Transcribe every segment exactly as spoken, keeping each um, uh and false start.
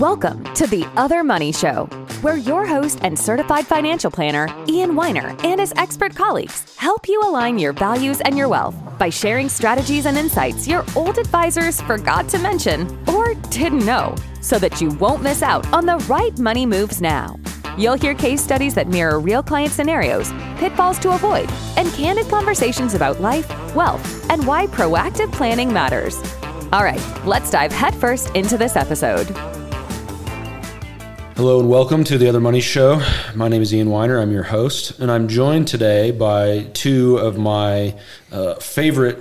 Welcome to The Other Money Show, where your host and certified financial planner, Ian Weiner, and his expert colleagues help you align your values and your wealth by sharing strategies and insights your old advisors forgot to mention or didn't know, so that you won't miss out on the right money moves now. You'll hear case studies that mirror real client scenarios, pitfalls to avoid, and candid conversations about life, wealth, and why proactive planning matters. All right, let's dive headfirst into this episode. Hello and welcome to The Other Money Show. My name is Ian Weiner. I'm your host, and I'm joined today by two of my uh, favorite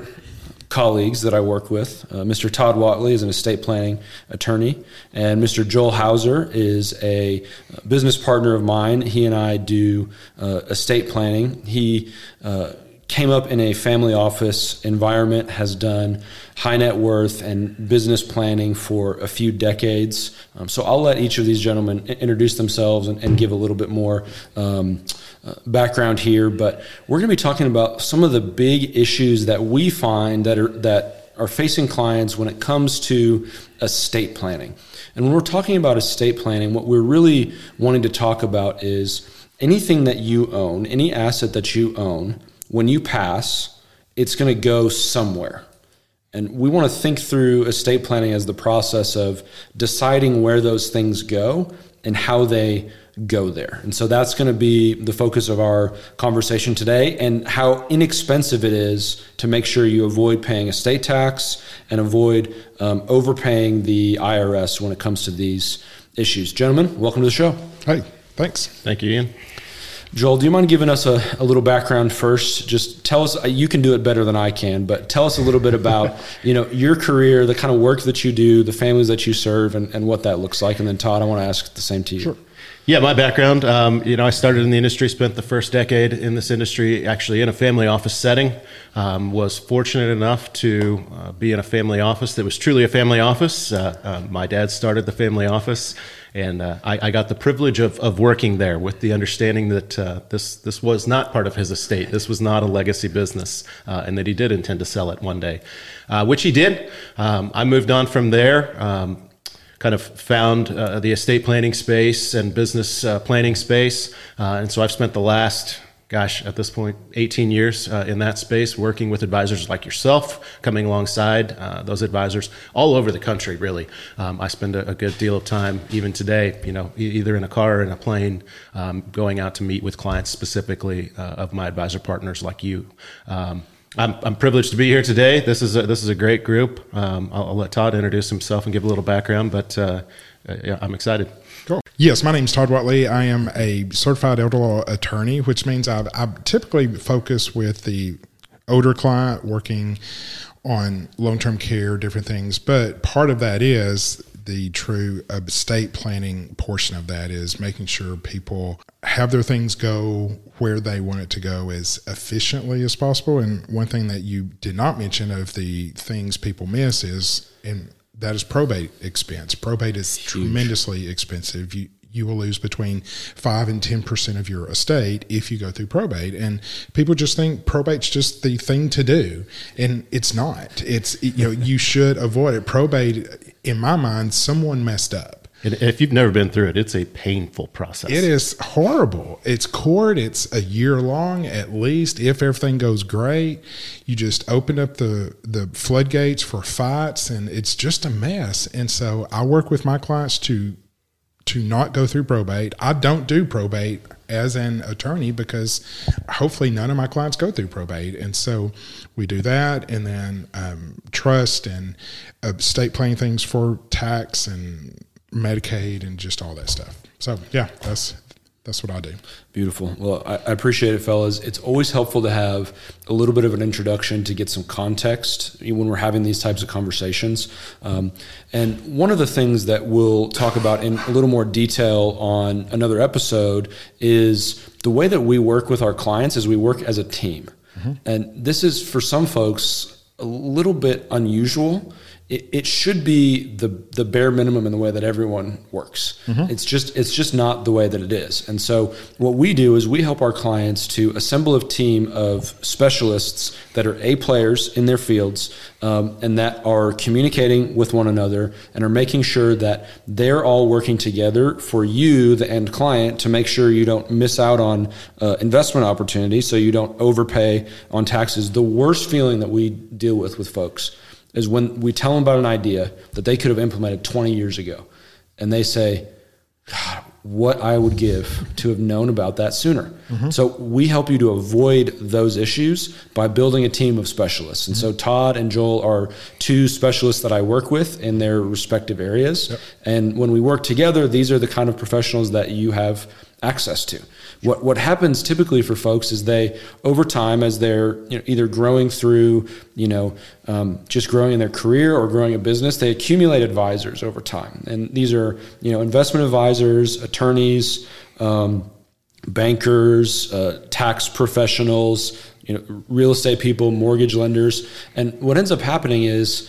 colleagues that I work with. Uh, Mister Todd Whatley is an estate planning attorney, and Mister Joel Hauser is a business partner of mine. He and I do uh, estate planning. He uh, came up in a family office environment, has done high net worth and business planning for a few decades. Um, so I'll let each of these gentlemen introduce themselves and, and give a little bit more um, uh, background here. But we're going to be talking about some of the big issues that we find that are that are facing clients when it comes to estate planning. And when we're talking about estate planning, what we're really wanting to talk about is anything that you own, any asset that you own. When you pass, it's going to go somewhere. And we want to think through estate planning as the process of deciding where those things go and how they go there. And so that's going to be the focus of our conversation today, and how inexpensive it is to make sure you avoid paying estate tax and avoid um, overpaying the I R S when it comes to these issues. Gentlemen, welcome to the show. Hey, thanks. Thank you, Ian. Joel, do you mind giving us a, a little background first? Just tell us, you can do it better than I can, but tell us a little bit about you know, your career, the kind of work that you do, the families that you serve, and, and what that looks like. And then Todd, I want to ask the same to you. Sure. Yeah, my background, um, you know, I started in the industry, spent the first decade in this industry, actually in a family office setting, um, was fortunate enough to uh, be in a family office that was truly a family office. Uh, uh, my dad started the family office, and uh, I, I got the privilege of, of working there with the understanding that uh, this, this was not part of his estate. This was not a legacy business, uh, and that he did intend to sell it one day, uh, which he did. Um, I moved on from there. Um, kind of found uh, the estate planning space and business uh, planning space. Uh, and so I've spent the last, gosh, at this point, eighteen years uh, in that space, working with advisors like yourself, coming alongside uh, those advisors all over the country, really. Um, I spend a, a good deal of time, even today, you know, e- either in a car or in a plane, um, going out to meet with clients specifically uh, of my advisor partners like you. Um, I'm, I'm privileged to be here today. This is a, this is a great group. Um, I'll, I'll let Todd introduce himself and give a little background, but uh, yeah, I'm excited. Cool. Yes, my name is Todd Whatley. I am a certified elder law attorney, which means I've, I typically focus with the older client, working on long-term care, different things. But part of that is the true estate planning portion of that is making sure people have their things go where they want it to go as efficiently as possible. And one thing that you did not mention of the things people miss is, and that is probate expense. Probate is huge. Tremendously expensive. You you will lose between five and ten percent of your estate if you go through probate. And people just think probate's just the thing to do. And it's not. It's, you know, you should avoid it. Probate, in my mind, someone messed up. And if you've never been through it, it's a painful process. It is horrible. It's court. It's a year long, at least, if everything goes great. You just open up the, the floodgates for fights, and it's just a mess. And so I work with my clients to to not go through probate. I don't do probate as an attorney because hopefully none of my clients go through probate. And so we do that, and then um, trust and estate planning things for tax and Medicaid and just all that stuff. So yeah, that's that's what I do. Beautiful. Well, I, I appreciate it, fellas. It's always helpful to have a little bit of an introduction to get some context when we're having these types of conversations. Um, and one of the things that we'll talk about in a little more detail on another episode is the way that we work with our clients is we work as a team. Mm-hmm. And this is, for some folks, a little bit unusual it, it should be the the bare minimum in the way that everyone works. Mm-hmm. It's just it's just not the way that it is. And so what we do is we help our clients to assemble a team of specialists that are A players in their fields, um, and that are communicating with one another and are making sure that they're all working together for you, the end client, to make sure you don't miss out on uh, investment opportunities, so you don't overpay on taxes. The worst feeling that we deal with with folks is when we tell them about an idea that they could have implemented twenty years ago, and they say, God, what I would give to have known about that sooner. Mm-hmm. So we help you to avoid those issues by building a team of specialists. And mm-hmm. so Todd and Joel are two specialists that I work with in their respective areas. Yep. And when we work together, these are the kind of professionals that you have access to. What what happens typically for folks is they, over time, as they're you know, either growing through, you know, um, just growing in their career or growing a business, they accumulate advisors over time. And these are, you know, investment advisors, attorneys, um, bankers, uh, tax professionals, you know, real estate people, mortgage lenders. And what ends up happening is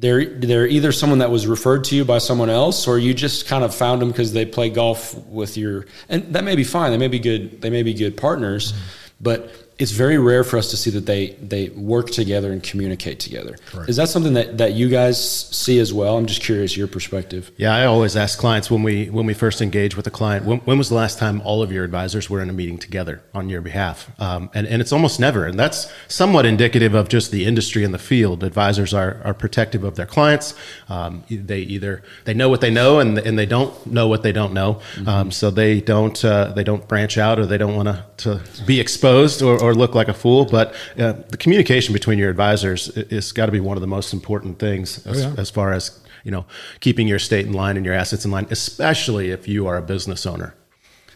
They're, they're either someone that was referred to you by someone else, or you just kind of found them because they play golf with your, and that may be fine. They may be good. They may be good partners, mm-hmm. but it's very rare for us to see that they, they work together and communicate together. Correct. Is that something that, that you guys see as well? I'm just curious your perspective. Yeah. I always ask clients when we, when we first engage with a client, when, when was the last time all of your advisors were in a meeting together on your behalf? Um, and, and it's almost never. And that's somewhat indicative of just the industry and the field. Advisors are, are protective of their clients. Um, they either, they know what they know and, and they don't know what they don't know. Mm-hmm. Um, so they don't, uh, they don't branch out, or they don't want to be exposed or, or look like a fool. But uh, the communication between your advisors is got to be one of the most important things as, oh, yeah. as far as, you know, keeping your estate in line and your assets in line, especially if you are a business owner.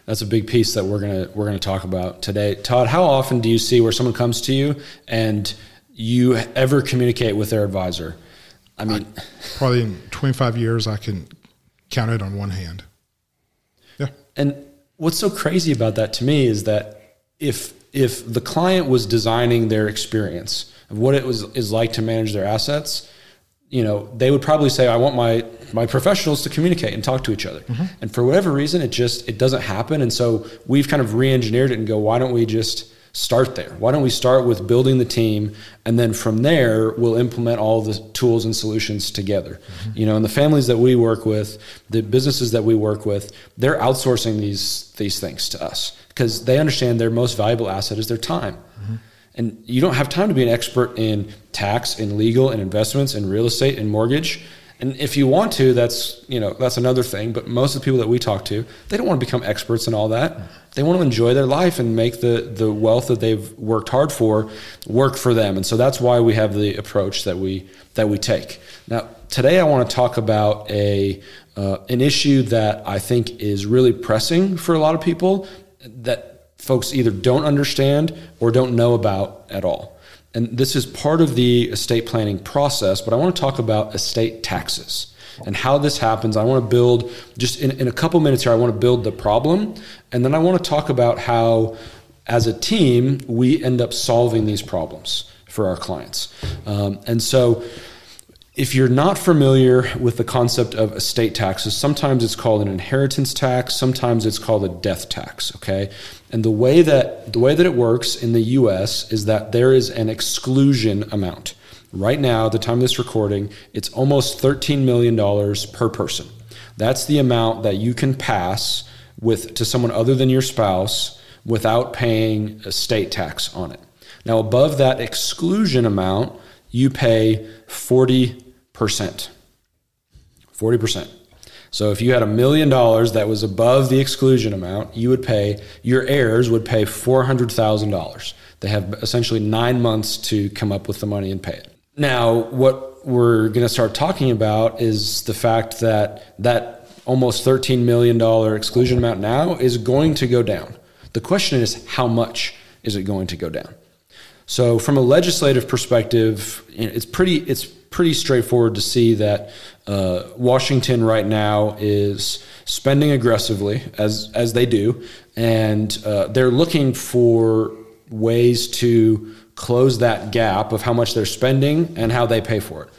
That's a big piece that we're going to, we're going to talk about today. Todd, how often do you see where someone comes to you and you ever communicate with their advisor? I mean, I, probably in twenty-five years, I can count it on one hand. Yeah. And what's so crazy about that to me is that if, If the client was designing their experience of what it was is like to manage their assets, you know, they would probably say, I want my, my professionals to communicate and talk to each other. Mm-hmm. And for whatever reason, it just, it doesn't happen. And so we've kind of re-engineered it and go, why don't we just start there? Why don't we start with building the team? And then from there, we'll implement all the tools and solutions together. Mm-hmm. You know, and the families that we work with, the businesses that we work with, they're outsourcing these, these things to us, because they understand their most valuable asset is their time. Mm-hmm. And you don't have time to be an expert in tax and legal and investments and real estate and mortgage. And if you want to, that's, you know, that's another thing. But most of the people that we talk to, they don't want to become experts in all that. Mm-hmm. They want to enjoy their life and make the, the wealth that they've worked hard for work for them. And so that's why we have the approach that we, that we take. Now, today I want to talk about a, uh, an issue that I think is really pressing for a lot of people, that folks either don't understand or don't know about at all. And this is part of the estate planning process, but I want to talk about estate taxes and how this happens. I want to build, just in, in a couple minutes here, I want to build the problem. And then I want to talk about how, as a team, we end up solving these problems for our clients. Um, and so if you're not familiar with the concept of estate taxes, sometimes it's called an inheritance tax, sometimes it's called a death tax, okay? And the way that the way that it works in the U S is that there is an exclusion amount. Right now, at the time of this recording, it's almost thirteen million dollars per person. That's the amount that you can pass with to someone other than your spouse without paying estate tax on it. Now, above that exclusion amount, you pay forty percent. forty percent. So if you had a million dollars that was above the exclusion amount, you would pay, your heirs would pay four hundred thousand dollars. They have essentially nine months to come up with the money and pay it. Now, what we're going to start talking about is the fact that that almost thirteen million dollars exclusion amount now is going to go down. The question is, how much is it going to go down? So from a legislative perspective, it's pretty it's pretty straightforward to see that uh, Washington right now is spending aggressively, as as they do, and uh, they're looking for ways to close that gap of how much they're spending and how they pay for it.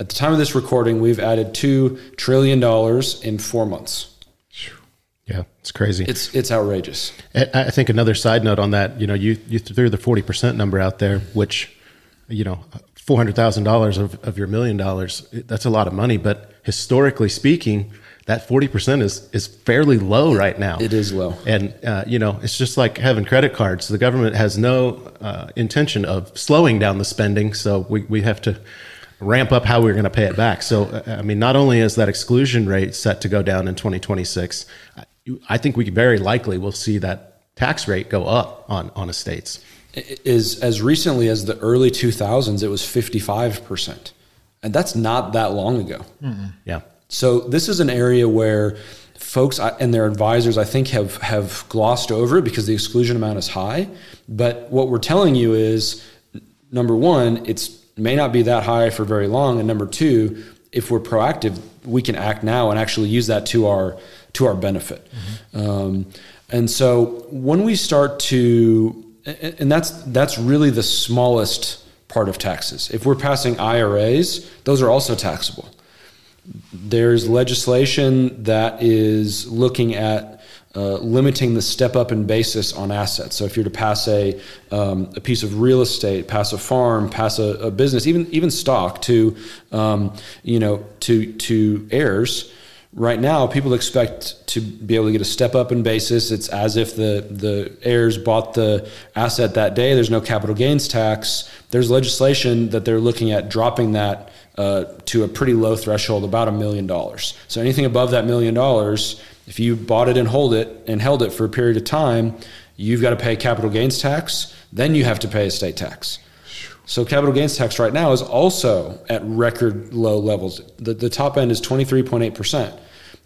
At the time of this recording, we've added two trillion dollars in four months. Yeah, it's crazy. It's it's outrageous. I think another side note on that, you know, you, you threw the forty percent number out there, which, you know, four hundred thousand dollars of, of your million dollars, that's a lot of money. But historically speaking, that forty percent is, is fairly low right now. It is low. And, uh, you know, it's just like having credit cards. The government has no uh, intention of slowing down the spending. So we, we have to ramp up how we're going to pay it back. So, I mean, not only is that exclusion rate set to go down in twenty twenty-six, I think we very likely will see that tax rate go up on, on estates. It is, as recently as the early two thousands, it was fifty-five percent. And that's not that long ago. Mm-mm. Yeah. So this is an area where folks and their advisors, I think, have, have glossed over it because the exclusion amount is high. But what we're telling you is, number one, it may not be that high for very long. And number two, if we're proactive, we can act now and actually use that to our to our benefit. Mm-hmm. Um, and so when we start to, and that's that's really the smallest part of taxes. If we're passing I R As, those are also taxable. There's legislation that is looking at uh, limiting the step up in basis on assets. So if you're to pass a um, a piece of real estate, pass a farm, pass a, a business, even even stock to um, you know to to heirs, right now people expect to be able to get a step up in basis. It's as if the the heirs bought the asset that day. There's no capital gains tax. There's legislation that they're looking at dropping that Uh, to a pretty low threshold, about a million dollars. So anything above that million dollars, if you bought it and hold it and held it for a period of time, you've got to pay capital gains tax. Then you have to pay estate tax. So capital gains tax right now is also at record low levels. The, the top end is twenty-three point eight percent.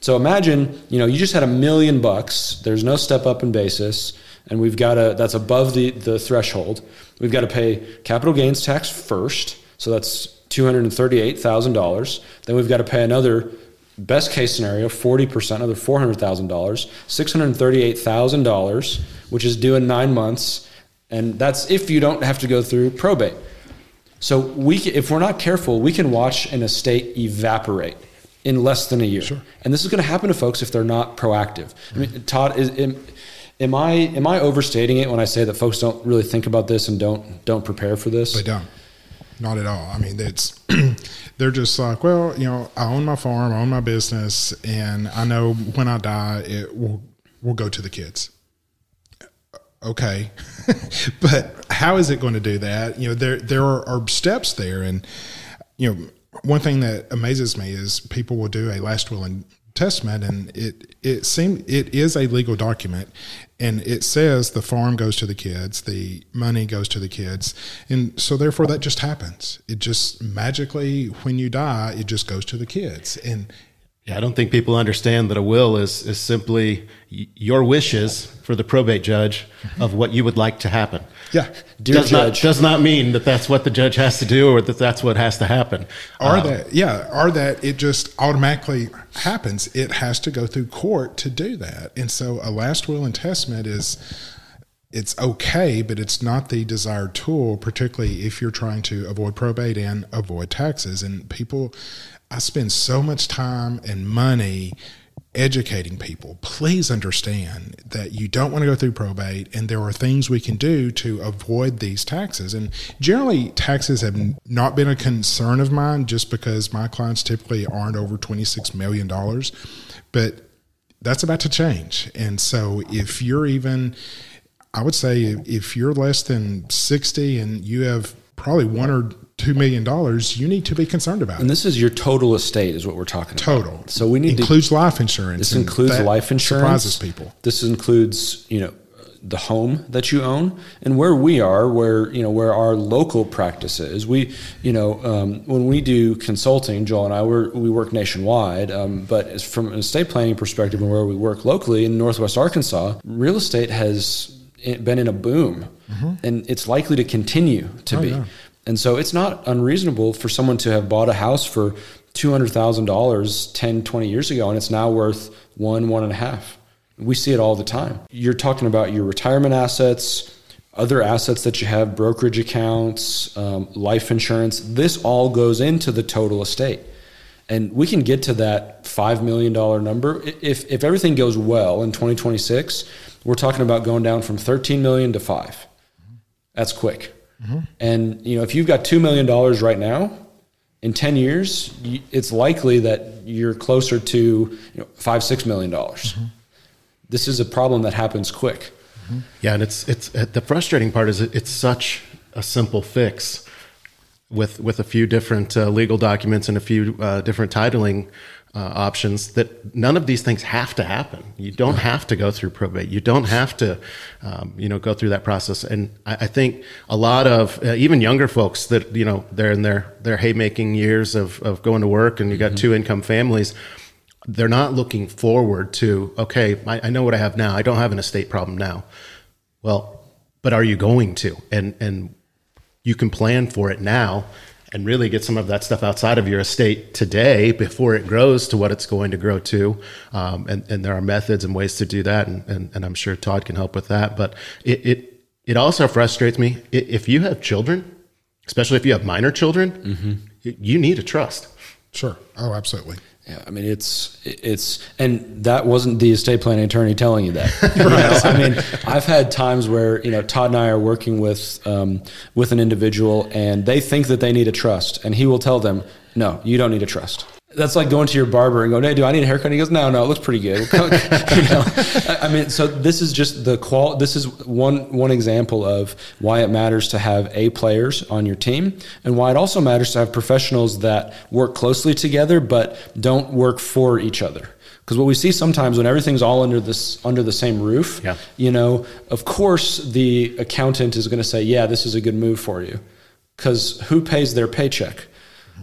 So imagine, you know, you just had a million bucks. There's no step up in basis, and we've got a that's above the the threshold. We've got to pay capital gains tax first. So that's two hundred thirty-eight thousand dollars. Then we've got to pay another, best case scenario, forty percent, another four hundred thousand dollars, six hundred thirty-eight thousand dollars, which is due in nine months. And that's if you don't have to go through probate. So we, if we're not careful, we can watch an estate evaporate in less than a year. Sure. And this is going to happen to folks if they're not proactive. I mean, Todd, is, am, am I am I overstating it when I say that folks don't really think about this and don't don't prepare for this? They don't. Not at all. I mean, it's they're just like, well, you know, I own my farm, I own my business, and I know when I die, it will will go to the kids. Okay, but how is it going to do that? You know, there there are, are steps there, and you know, one thing that amazes me is people will do a last will and testament, and it it seems it is a legal document, and it says the farm goes to the kids, the money goes to the kids, and so therefore that just happens. It just magically, when you die, it just goes to the kids. And yeah, I don't think people understand that a will is is simply your wishes for the probate judge of what you would like to happen. Yeah, dear does judge not, does not mean that that's what the judge has to do or that that's what has to happen. Or um, that yeah, or that it just automatically happens. It has to go through court to do that. And so a last will and testament is it's okay, but it's not the desired tool, particularly if you're trying to avoid probate and avoid taxes. And people. I spend so much time and money educating people. Please understand that you don't want to go through probate, and there are things we can do to avoid these taxes. And generally, taxes have not been a concern of mine just because my clients typically aren't over twenty-six million dollars. But that's about to change. And so if you're even, I would say if you're less than sixty and you have probably one or two million dollars, you need to be concerned about. And this is your total estate is what we're talking total. About. Total. So we need includes to, life insurance. This includes life insurance. Surprises people. This includes, you know, the home that you own and where we are, where, you know, where our local practice is. We, you know, um, when we do consulting, Joel and I, we're, we work nationwide, um, but as from an estate planning perspective and where we work locally in Northwest Arkansas, real estate has been in a boom, mm-hmm. and it's likely to continue to oh, be. Yeah. And so it's not unreasonable for someone to have bought a house for two hundred thousand dollars ten, twenty years ago, and it's now worth one, one and a half. We see it all the time. You're talking about your retirement assets, other assets that you have, brokerage accounts, um, life insurance, this all goes into the total estate. And we can get to that five million dollars number. If if everything goes well in twenty twenty-six, we're talking about going down from thirteen million dollars to five. That's quick. Mm-hmm. And you know, if you've got two million dollars right now, in ten years, it's likely that you're closer to you know, five, six million dollars. Mm-hmm. This is a problem that happens quick. Mm-hmm. Yeah, and it's it's the frustrating part is it's such a simple fix with with a few different uh, legal documents and a few uh, different titling uh, options that none of these things have to happen. You don't have to go through probate. You don't have to, um, you know, go through that process. And I, I think a lot of uh, even younger folks that, you know, they're in their, their haymaking years of, of going to work and you got mm-hmm. two income families. They're not looking forward to, okay, I, I know what I have now. I don't have an estate problem now. Well, but are you going to? And, and, you can plan for it now and really get some of that stuff outside of your estate today before it grows to what it's going to grow to. Um, and, and there are methods and ways to do that. And, and, and I'm sure Todd can help with that. But it it, it also frustrates me. If you have children, especially if you have minor children, mm-hmm. you need a trust. Sure. Oh, absolutely. Yeah, I mean, it's, it's, and that wasn't the estate planning attorney telling you that. You know, I mean, I've had times where, you know, Todd and I are working with, um, with an individual and they think that they need a trust and he will tell them, no, you don't need a trust. That's like going to your barber and going, hey, do I need a haircut? And he goes, no, no, it looks pretty good. You know? I mean, so this is just the qual. This is one, one example of why it matters to have A players on your team and why it also matters to have professionals that work closely together, but don't work for each other. Because what we see sometimes when everything's all under this under the same roof, yeah. you know, of course the accountant is going to say, yeah, this is a good move for you. Because who pays their paycheck?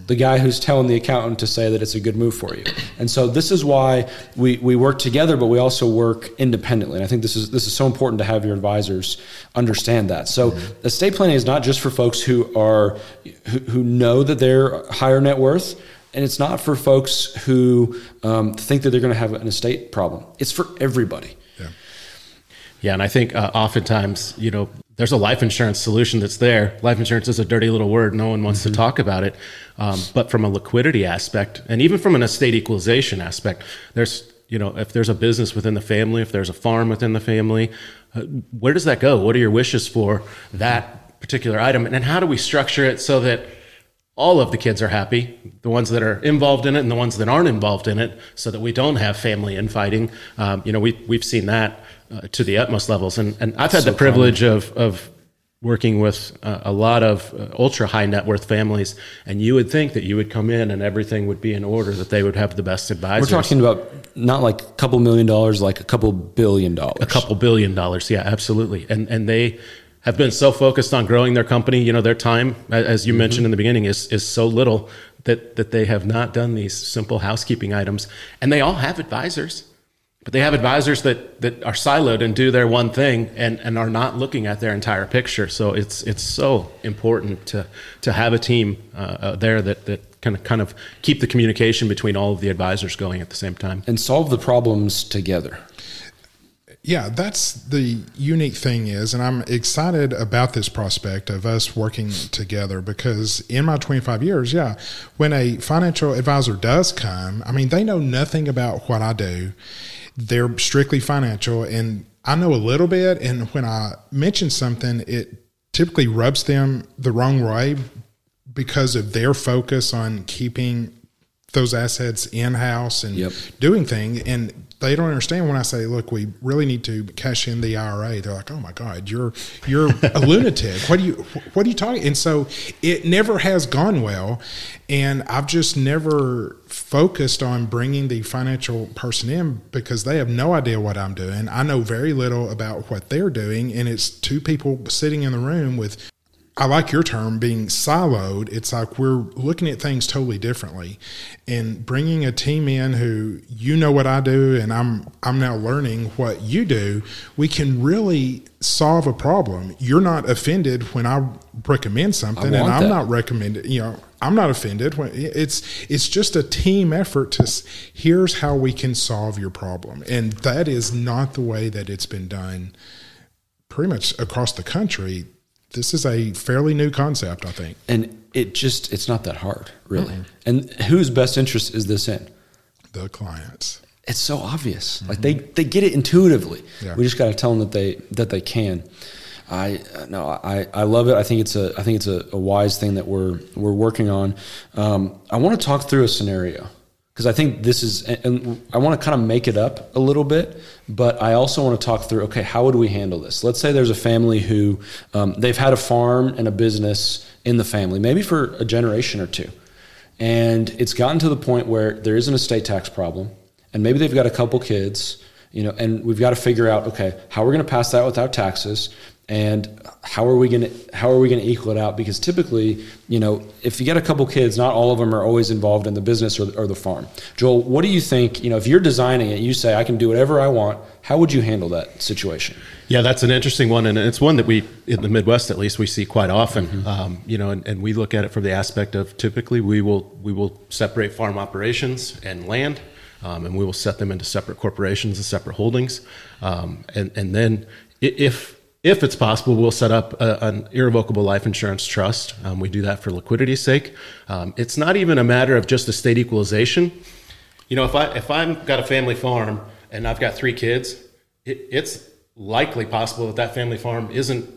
The guy who's telling the accountant to say that it's a good move for you. And so this is why we, we work together, but we also work independently. And I think this is this is so important to have your advisors understand that. So mm-hmm. estate planning is not just for folks who are who, who know that they're higher net worth, and it's not for folks who um, think that they're going to have an estate problem. It's for everybody. Yeah, yeah and I think uh, oftentimes, you know, there's a life insurance solution that's there. Life insurance is a dirty little word. No one wants mm-hmm. to talk about it. Um, but from a liquidity aspect, and even from an estate equalization aspect, there's, you know, if there's a business within the family, if there's a farm within the family, uh, where does that go? What are your wishes for that particular item? And then how do we structure it so that all of the kids are happy, the ones that are involved in it and the ones that aren't involved in it, so that we don't have family infighting? Um, you know, we, we've seen that. Uh, to the utmost levels. And and I've had so the privilege common. of of working with uh, a lot of uh, ultra high net worth families. And you would think that you would come in and everything would be in order, that they would have the best advisors. We're talking about not like a couple million dollars, like a couple billion dollars. A couple billion dollars. Yeah, absolutely. And and they have been so focused on growing their company. You know, their time, as you mm-hmm. mentioned in the beginning, is is so little that that they have not done these simple housekeeping items. And they all have advisors. But they have advisors that, that are siloed and do their one thing and, and are not looking at their entire picture. So it's it's so important to to have a team uh, uh, there that, that can kind of keep the communication between all of the advisors going at the same time. And solve the problems together. Yeah, that's the unique thing is, and I'm excited about this prospect of us working together because in my twenty-five years, yeah, when a financial advisor does come, I mean, they know nothing about what I do. They're strictly financial, and I know a little bit. And when I mention something, it typically rubs them the wrong way because of their focus on keeping those assets in-house and yep. doing things. And they don't understand when I say, look, we really need to cash in the I R A. They're like, oh my God, you're, you're a lunatic. What do you, what are you talking? And so it never has gone well. And I've just never focused on bringing the financial person in because they have no idea what I'm doing. I know very little about what they're doing. And it's two people sitting in the room with, I like your term, being siloed. It's like we're looking at things totally differently, and bringing a team in who, you know what I do, and I'm I'm now learning what you do. We can really solve a problem. You're not offended when I recommend something, I and I'm that. not recommended. You know, I'm not offended when it's it's just a team effort to here's how we can solve your problem, and that is not the way that it's been done pretty much across the country, this is a fairly new concept, I think. And it just, it's not that hard, really. Mm-hmm. And whose best interest is this in? The clients. It's so obvious. Mm-hmm. Like they, they get it intuitively. Yeah. We just got to tell them that they, that they can. I no, I, I love it. I think it's a, I think it's a, a wise thing that we're, we're working on. Um, I want to talk through a scenario, because I think this is, and I want to kind of make it up a little bit, but I also want to talk through, okay, how would we handle this? Let's say there's a family who, um, they've had a farm and a business in the family, maybe for a generation or two. And it's gotten to the point where there is an estate tax problem, and maybe they've got a couple kids, you know, and we've got to figure out, okay, how we're going to pass that without taxes. And how are we going to, how are we going to equal it out? Because typically, you know, if you get a couple kids, not all of them are always involved in the business or, or the farm. Joel, what do you think, you know, if you're designing it, you say, I can do whatever I want. How would you handle that situation? Yeah, that's an interesting one. And it's one that we, in the Midwest, at least, we see quite often, mm-hmm. um, you know, and, and we look at it from the aspect of typically we will, we will separate farm operations and land. Um, and we will set them into separate corporations and separate holdings. Um, and, and then if, If it's possible, we'll set up a, an irrevocable life insurance trust. Um, we do that for liquidity's sake. Um, it's not even a matter of just estate equalization. You know, if I if I'm got a family farm and I've got three kids, it, it's likely possible that that family farm isn't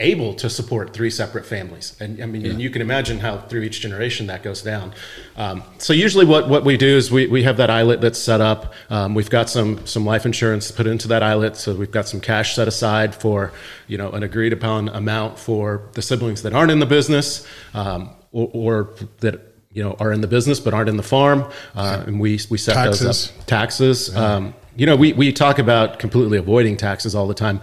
able to support three separate families. And I mean, yeah. and you can imagine how through each generation that goes down. Um, so usually what, what we do is we, we have that I L I T that's set up. Um, we've got some, some life insurance put into that I L I T. So we've got some cash set aside for, you know, an agreed upon amount for the siblings that aren't in the business, um, or, or that, you know, are in the business but aren't in the farm. Uh, and we, we set taxes. those up. Taxes. Yeah. Um, You know, we, we talk about completely avoiding taxes all the time.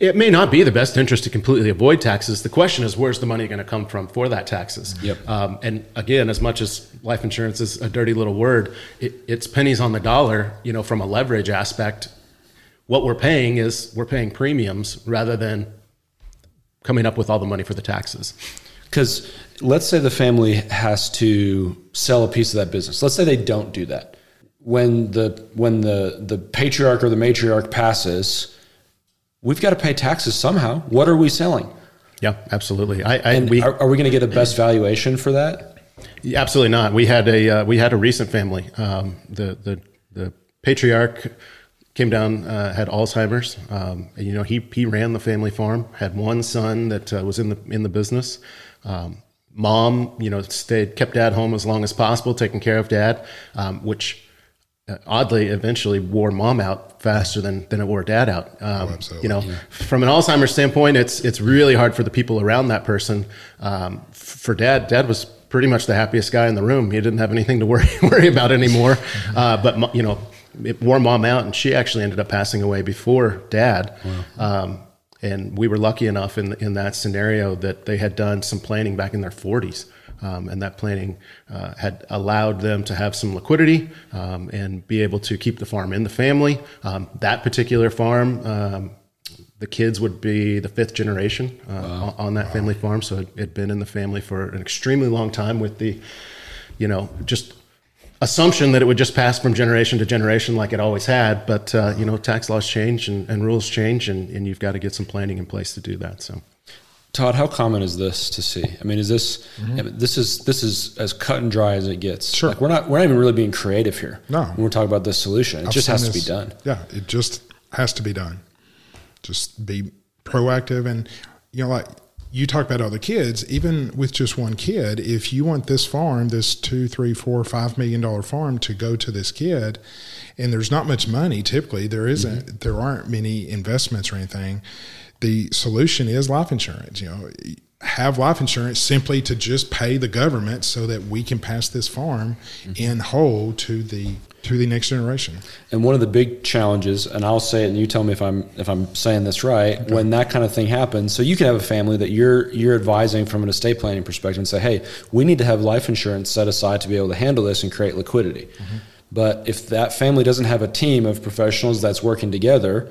It may not be the best interest to completely avoid taxes. The question is, where's the money going to come from for that taxes? Yep. Um, and again, as much as life insurance is a dirty little word, it, it's pennies on the dollar, you know, from a leverage aspect. What we're paying is we're paying premiums rather than coming up with all the money for the taxes. Because let's say the family has to sell a piece of that business. Let's say they don't do that. When the when the, the patriarch or the matriarch passes, we've got to pay taxes somehow. What are we selling? Yeah, absolutely. I, I and we, are, are we going to get a best valuation for that? Absolutely not. We had a uh, we had a recent family. Um, the the the patriarch came down, uh, had Alzheimer's. Um, and, you know, he he ran the family farm. Had one son that uh, was in the in the business. Um, mom, you know, stayed kept dad home as long as possible, taking care of dad, um, which. Oddly, eventually wore mom out faster than, than it wore dad out. Um, oh, absolutely. You know, yeah. From an Alzheimer's standpoint, it's it's really hard for the people around that person. Um, for dad, dad was pretty much the happiest guy in the room. He didn't have anything to worry worry about anymore. Uh, but you know, it wore mom out, and she actually ended up passing away before dad. Wow. Um, and we were lucky enough in in that scenario that they had done some planning back in their forties. Um, and that planning uh, had allowed them to have some liquidity um, and be able to keep the farm in the family. Um, that particular farm, um, the kids would be the fifth generation uh, wow. on that wow. family farm. So it had been in the family for an extremely long time with the, you know, just assumption that it would just pass from generation to generation like it always had. But, uh, you know, tax laws change and, and rules change, and, and you've got to get some planning in place to do that. So. Todd, how common is this to see? I mean, is this mm-hmm. this is this is as cut and dry as it gets? Sure, like we're not we're not even really being creative here. No, when we're talking about this solution, it I've just has this, to be done. Yeah, it just has to be done. Just be proactive, and you know, like you talk about other kids. Even with just one kid, if you want this farm, this two, three, four, five million dollar farm to go to this kid, and there's not much money. Typically, there isn't. Mm-hmm. There aren't many investments or anything. The solution is life insurance. You know, have life insurance simply to just pay the government so that we can pass this farm mm-hmm. in whole to the to the next generation. And one of the big challenges, and I'll say it, and you tell me if I'm if I'm saying this right, okay. when that kind of thing happens, so you can have a family that you're you're advising from an estate planning perspective and say, hey, we need to have life insurance set aside to be able to handle this and create liquidity. Mm-hmm. But if that family doesn't have a team of professionals that's working together,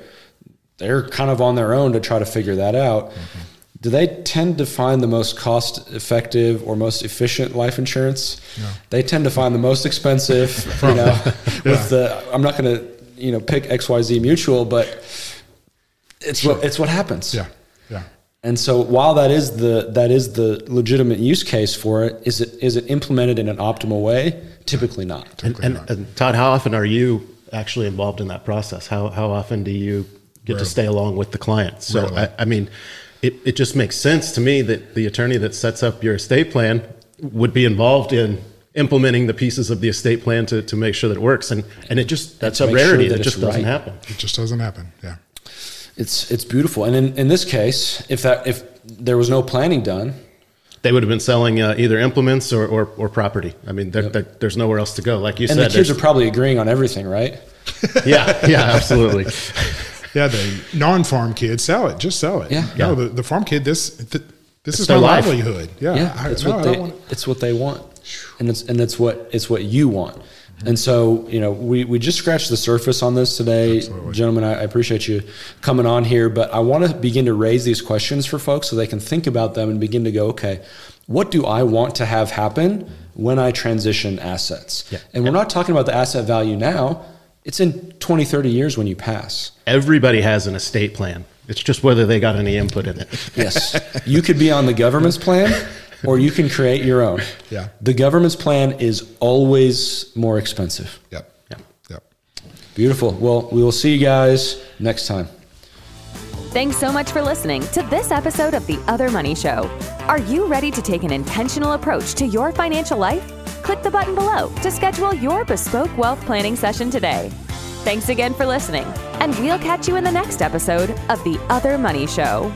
they're kind of on their own to try to figure that out. Mm-hmm. Do they tend to find the most cost-effective or most efficient life insurance? No. They tend to find the most expensive. you know, yeah. with the I'm not going to you know pick X Y Z Mutual, but It's sure. what, it's what happens. Yeah. Yeah. And so while that is the, that is the legitimate use case for it, is it, is it implemented in an optimal way? Typically not. Typically and, not. And, and Todd, how often are you actually involved in that process? How, how often do you get Rarely. to stay along with the client? So I, I mean, it, it just makes sense to me that the attorney that sets up your estate plan would be involved in implementing the pieces of the estate plan to, to make sure that it works. And, and it just, that's a rarity. That it just doesn't happen. It just doesn't happen. Yeah. It's it's beautiful, and in, in this case, if that if there was no planning done, they would have been selling uh, either implements or, or, or property. I mean, they're, yep. they're, there's nowhere else to go. Like you and said, and the kids are probably agreeing on everything, right? yeah, yeah, absolutely. yeah, the non-farm kids sell it. Just sell it. Yeah, no, yeah. The, the farm kid, this th- this it's is my life. livelihood. Yeah, yeah, I, it's, I, what no, they, it's what they want, and it's and it's what it's what you want. And so, you know, we, we just scratched the surface on this today. Absolutely. Gentlemen, I, I appreciate you coming on here, but I want to begin to raise these questions for folks so they can think about them and begin to go, okay, what do I want to have happen when I transition assets? Yeah. And we're not talking about the asset value now. It's in twenty, thirty years when you pass. Everybody has an estate plan. It's just whether they got any input in it. Yes. You could be on the government's plan. Or you can create your own. Yeah. The government's plan is always more expensive. Yep. Yep. Yep. Beautiful. Well, we will see you guys next time. Thanks so much for listening to this episode of The Other Money Show. Are you ready to take an intentional approach to your financial life? Click the button below to schedule your bespoke wealth planning session today. Thanks again for listening, and we'll catch you in the next episode of The Other Money Show.